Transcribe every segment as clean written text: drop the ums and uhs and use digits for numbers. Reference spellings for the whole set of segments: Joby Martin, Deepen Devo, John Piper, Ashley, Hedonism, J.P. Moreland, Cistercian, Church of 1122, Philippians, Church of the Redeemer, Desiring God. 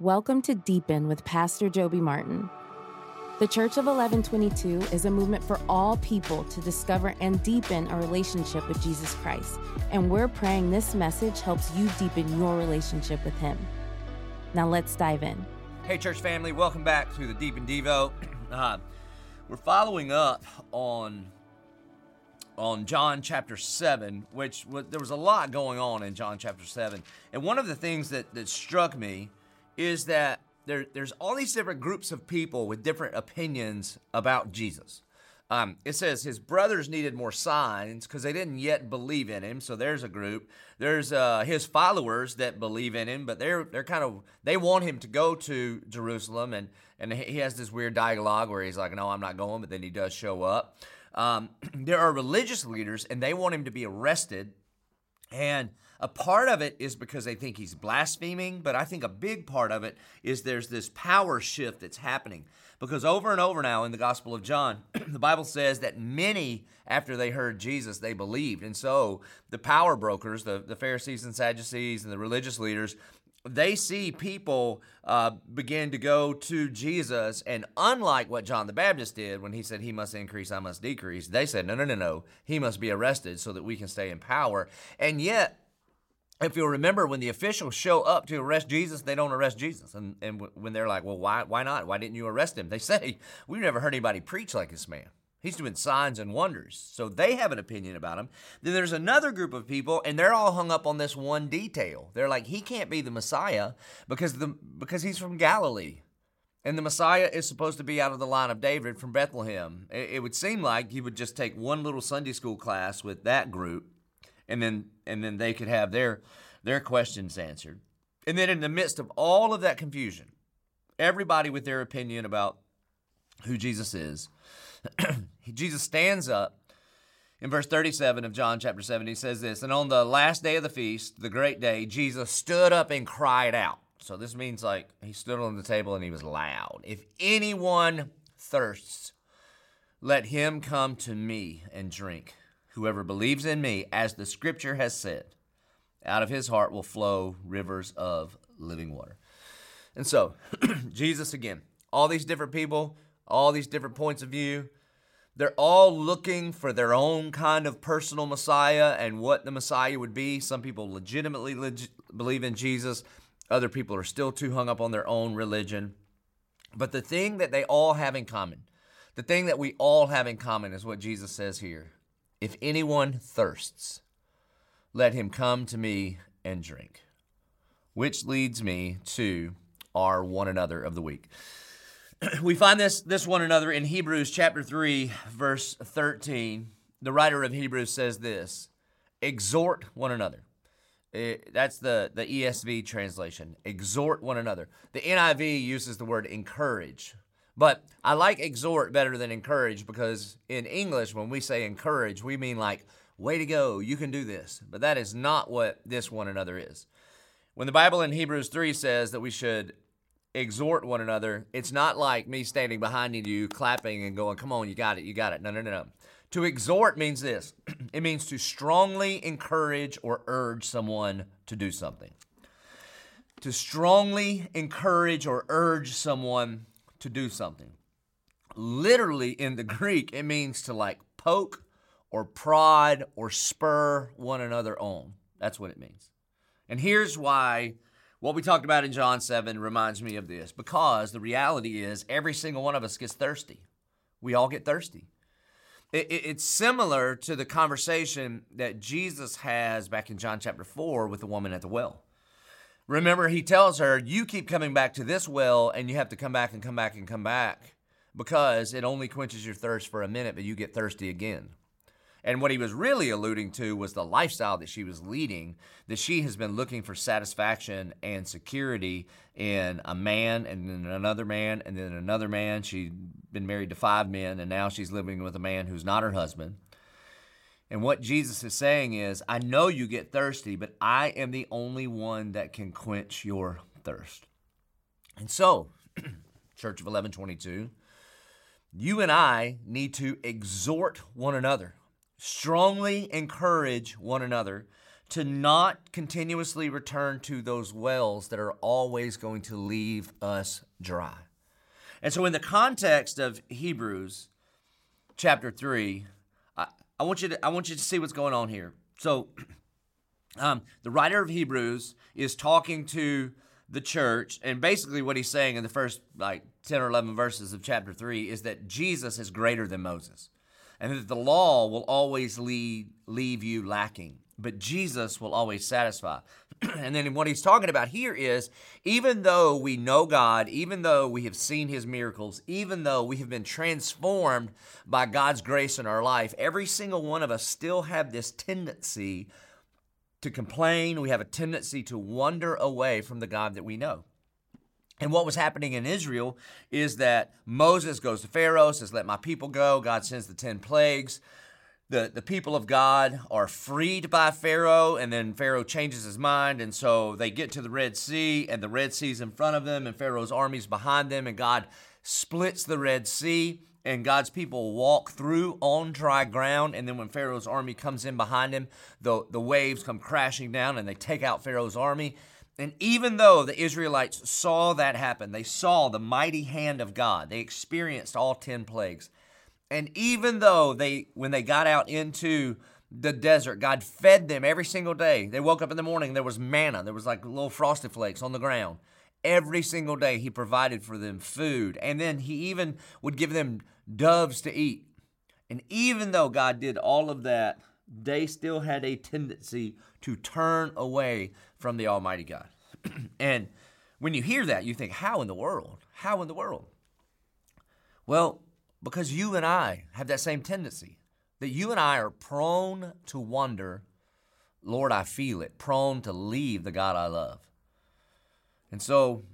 Welcome to Deepen with Pastor Joby Martin. The Church of 1122 is a movement for all people to discover and deepen a relationship with Jesus Christ, and we're praying this message helps you deepen your relationship with Him. Now let's dive in. Hey, church family, welcome back to the Deepen Devo. We're following up on John chapter 7, which there was a lot going on in John chapter 7. And one of the things that struck me is that there's all these different groups of people with different opinions about Jesus. It says his brothers needed more signs because they didn't yet believe in him. So there's a group. There's his followers that believe in him, but they're kind of, they want him to go to Jerusalem, and he has this weird dialogue where he's like, no, I'm not going, but then he does show up. There are religious leaders, and they want him to be arrested. And a part of it is because they think he's blaspheming, but I think a big part of it is there's this power shift that's happening. Because over and over now in the Gospel of John, the Bible says that many, after they heard Jesus, they believed. And so the power brokers, the Pharisees and Sadducees and the religious leaders, they see people begin to go to Jesus, and unlike what John the Baptist did when he said, he must increase, I must decrease, they said, no, he must be arrested so that we can stay in power. And yet, if you'll remember, when the officials show up to arrest Jesus, they don't arrest Jesus. And when they're like, well, why not? Why didn't you arrest him? They say, we've never heard anybody preach like this man. He's doing signs and wonders. So they have an opinion about him. Then there's another group of people, and they're all hung up on this one detail. They're like, he can't be the Messiah because he's from Galilee. And the Messiah is supposed to be out of the line of David from Bethlehem. It would seem like he would just take one little Sunday school class with that group, and then they could have their questions answered. And then in the midst of all of that confusion, everybody with their opinion about who Jesus is, Jesus stands up in verse 37 of John chapter 7. He says this, and on the last day of the feast, the great day, Jesus stood up and cried out. So this means like he stood on the table and he was loud. If anyone thirsts, let him come to me and drink. Whoever believes in me, as the scripture has said, out of his heart will flow rivers of living water. And so Jesus, again, all these different people, all these different points of view, they're all looking for their own kind of personal Messiah and what the Messiah would be. Some people legitimately believe in Jesus. Other people are still too hung up on their own religion. But the thing that they all have in common, the thing that we all have in common is what Jesus says here. If anyone thirsts, let him come to me and drink. Which leads me to our one another of the week. We find this one another in Hebrews chapter 3, verse 13. The writer of Hebrews says this, exhort one another. That's the ESV translation, exhort one another. The NIV uses the word encourage, but I like exhort better than encourage because in English, when we say encourage, we mean like, way to go, you can do this. But that is not what this one another is. When the Bible in Hebrews 3 says that we should exhort one another, it's not like me standing behind you, clapping and going, come on, you got it. No. To exhort means this. It means to strongly encourage or urge someone to do something. To strongly encourage or urge someone to do something. Literally in the Greek, it means to like poke or prod or spur one another on. That's what it means. And here's why. What we talked about in John 7 reminds me of this, because the reality is every single one of us gets thirsty. We all get thirsty. It's similar to the conversation that Jesus has back in John chapter 4 with the woman at the well. Remember, he tells her, you keep coming back to this well, and you have to come back, because it only quenches your thirst for a minute, but you get thirsty again. And what he was really alluding to was the lifestyle that she was leading, that she has been looking for satisfaction and security in a man and then another man and then another man. She'd been married to 5 men, and now she's living with a man who's not her husband. And what Jesus is saying is, I know you get thirsty, but I am the only one that can quench your thirst. And so, Church of 1122, you and I need to exhort one another. Strongly encourage one another to not continuously return to those wells that are always going to leave us dry. And so in the context of Hebrews chapter 3, I want you to see what's going on here. So the writer of Hebrews is talking to the church, and basically what he's saying in the first 10 or 11 verses of chapter 3 is that Jesus is greater than Moses, and that the law will always leave you lacking, but Jesus will always satisfy. And then what he's talking about here is, even though we know God, even though we have seen his miracles, even though we have been transformed by God's grace in our life, every single one of us still have this tendency to complain. We have a tendency to wander away from the God that we know. And what was happening in Israel is that Moses goes to Pharaoh, says, "Let my people go." God sends the 10 plagues. The people of God are freed by Pharaoh, and then Pharaoh changes his mind, and so they get to the Red Sea, and the Red Sea's in front of them, and Pharaoh's army's behind them, and God splits the Red Sea, and God's people walk through on dry ground, and then when Pharaoh's army comes in behind him, the waves come crashing down, and they take out Pharaoh's army. And even though the Israelites saw that happen, they saw the mighty hand of God, they experienced all 10 plagues. And even though when they got out into the desert, God fed them every single day. They woke up in the morning, there was manna. There was little Frosted Flakes on the ground. Every single day he provided for them food. And then he even would give them doves to eat. And even though God did all of that, they still had a tendency to turn away from the Almighty God. And when you hear that, you think, how in the world? How in the world? Well, because you and I have that same tendency, that you and I are prone to wander. Lord, I feel it, prone to leave the God I love. And so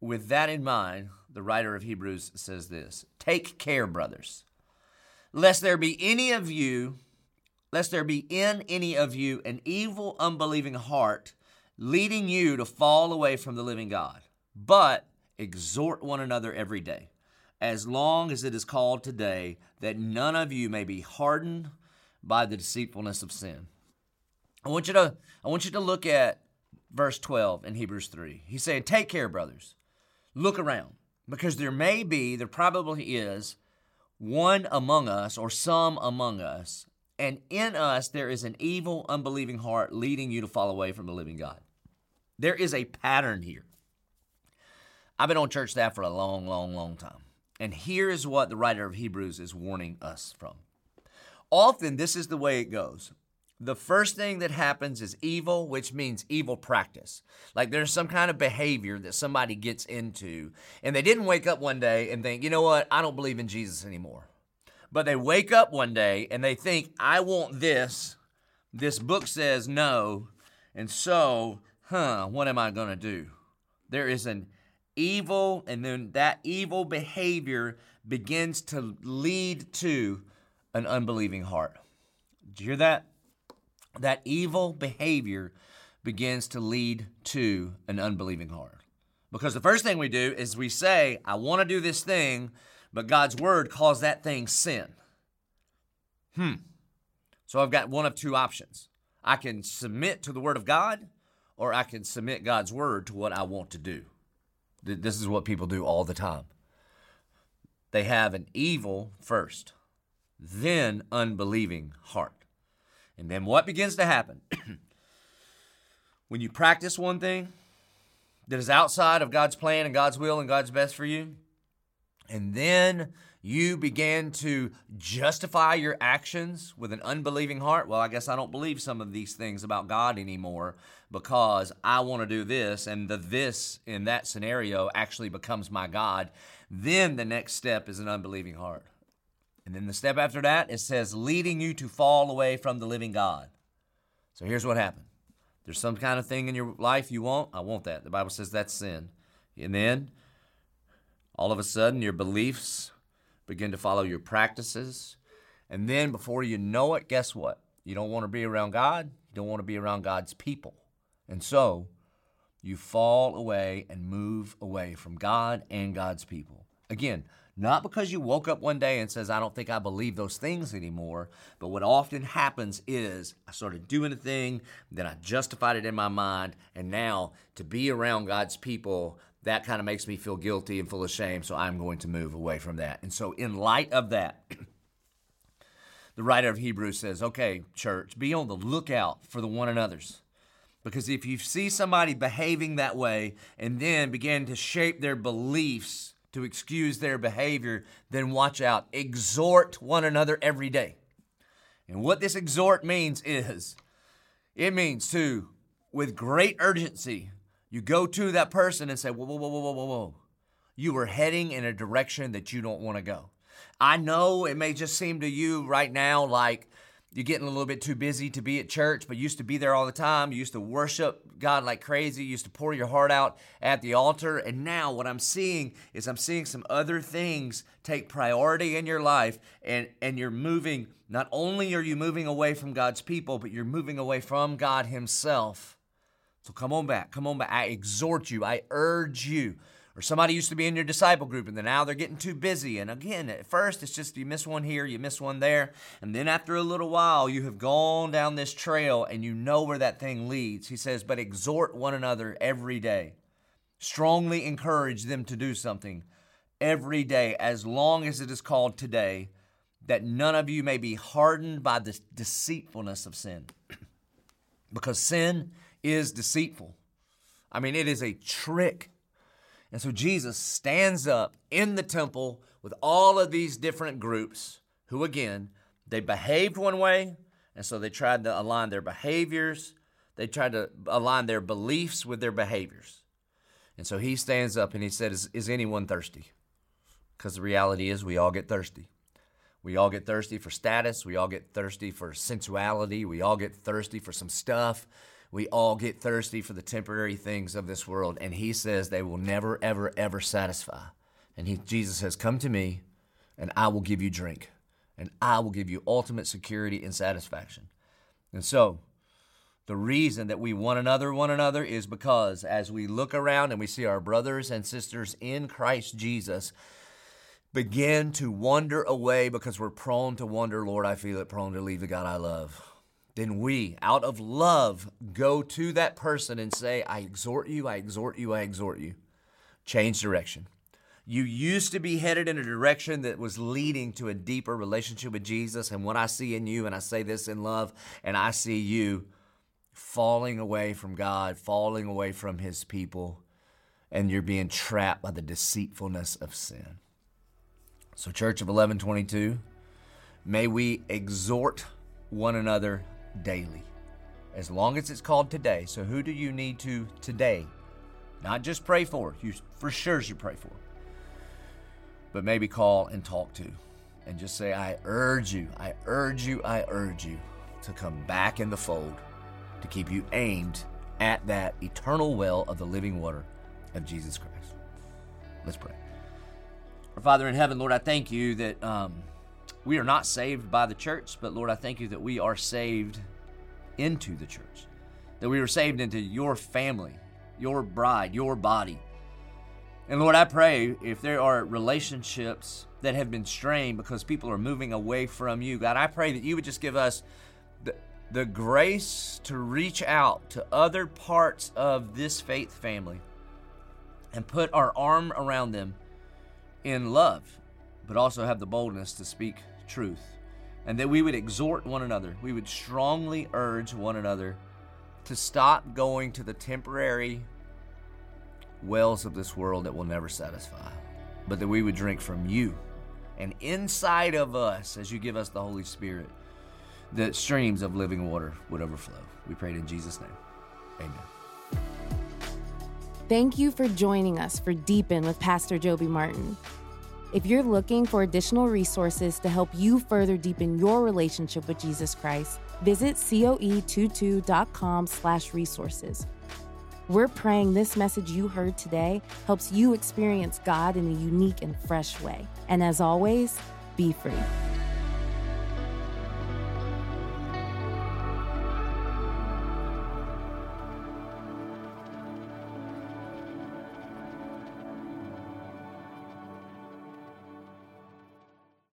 with that in mind, the writer of Hebrews says this: "Take care, brothers, lest there be in any of you an evil, unbelieving heart leading you to fall away from the living God, but exhort one another every day, as long as it is called today, that none of you may be hardened by the deceitfulness of sin." I want you to look at verse 12 in Hebrews 3. He's saying, "Take care, brothers. Look around, because there probably is one among us, or some among us, and in us there is an evil, unbelieving heart leading you to fall away from the living God." There is a pattern here. I've been on church staff for a long, long, long time. And here is what the writer of Hebrews is warning us from. Often, this is the way it goes. The first thing that happens is evil, which means evil practice. There's some kind of behavior that somebody gets into, and they didn't wake up one day and think, you know what, I don't believe in Jesus anymore. But they wake up one day and they think, I want this. This book says no. And so, what am I going to do? There is an evil, and then that evil behavior begins to lead to an unbelieving heart. Did you hear that? That evil behavior begins to lead to an unbelieving heart. Because the first thing we do is we say, I want to do this thing, but God's word calls that thing sin. So I've got one of two options. I can submit to the word of God, or I can submit God's word to what I want to do. This is what people do all the time. They have an evil first, then unbelieving heart. And then what begins to happen? When you practice one thing that is outside of God's plan and God's will and God's best for you, and then you begin to justify your actions with an unbelieving heart. Well, I guess I don't believe some of these things about God anymore because I want to do this, and the this in that scenario actually becomes my God. Then the next step is an unbelieving heart. And then the step after that, it says, leading you to fall away from the living God. So here's what happened. There's some kind of thing in your life you want. I want that. The Bible says that's sin. And then all of a sudden your beliefs begin to follow your practices. And then before you know it, guess what? You don't want to be around God. You don't want to be around God's people. And so you fall away and move away from God and God's people. Again, Not because you woke up one day and says, I don't think I believe those things anymore. But what often happens is I started doing a thing, then I justified it in my mind. And now to be around God's people, that kind of makes me feel guilty and full of shame. So I'm going to move away from that. And so in light of that, the writer of Hebrews says, okay, church, be on the lookout for the one another's. Because if you see somebody behaving that way and then begin to shape their beliefs to excuse their behavior, then watch out. Exhort one another every day. And what this exhort means is, it means to, with great urgency, you go to that person and say, whoa, whoa, whoa, whoa, whoa, whoa. You are heading in a direction that you don't want to go. I know it may just seem to you right now like, you're getting a little bit too busy to be at church, but you used to be there all the time. You used to worship God like crazy. You used to pour your heart out at the altar. And now what I'm seeing is I'm seeing some other things take priority in your life, and you're moving. Not only are you moving away from God's people, but you're moving away from God himself. So come on back. Come on back. I exhort you. I urge you. Or somebody used to be in your disciple group, and then now they're getting too busy. And again, at first, it's just you miss one here, you miss one there. And then after a little while, you have gone down this trail, and you know where that thing leads. He says, but exhort one another every day. Strongly encourage them to do something every day, as long as it is called today, that none of you may be hardened by the deceitfulness of sin. Because sin is deceitful. I mean, it is a trick. And so Jesus stands up in the temple with all of these different groups who, again, they behaved one way, and so they tried to align their behaviors. They tried to align their beliefs with their behaviors. And so he stands up and he said, is anyone thirsty? Because the reality is we all get thirsty. We all get thirsty for status. We all get thirsty for sensuality. We all get thirsty for some stuff. We all get thirsty for the temporary things of this world. And he says they will never, ever, ever satisfy. And Jesus says, come to me and I will give you drink. And I will give you ultimate security and satisfaction. And so the reason that we one another is because as we look around and we see our brothers and sisters in Christ Jesus begin to wander away because we're prone to wander, Lord, I feel it, prone to leave the God I love. Then we, out of love, go to that person and say, I exhort you, I exhort you, I exhort you. Change direction. You used to be headed in a direction that was leading to a deeper relationship with Jesus. And what I see in you, and I say this in love, and I see you falling away from God, falling away from his people, and you're being trapped by the deceitfulness of sin. So Church of 1122, may we exhort one another daily, as long as it's called today. So who do you need to today? Not just pray for, you for sure should pray for, but maybe call and talk to, and just say, I urge you, I urge you, I urge you to come back in the fold, to keep you aimed at that eternal well of the living water of Jesus Christ. Let's pray. Our Father in heaven, Lord, I thank you that we are not saved by the church, but Lord, I thank you that we are saved into the church, that we were saved into your family, your bride, your body. And Lord, I pray if there are relationships that have been strained because people are moving away from you, God, I pray that you would just give us the grace to reach out to other parts of this faith family and put our arm around them in love, but also have the boldness to speak truth, and that we would exhort one another. We would strongly urge one another to stop going to the temporary wells of this world that will never satisfy, but that we would drink from you. And inside of us, as you give us the Holy Spirit, the streams of living water would overflow. We prayed in Jesus' name. Amen. Thank you for joining us for Deepen with Pastor Joby Martin. If you're looking for additional resources to help you further deepen your relationship with Jesus Christ, visit coe22.com/resources. We're praying this message you heard today helps you experience God in a unique and fresh way. And as always, be free.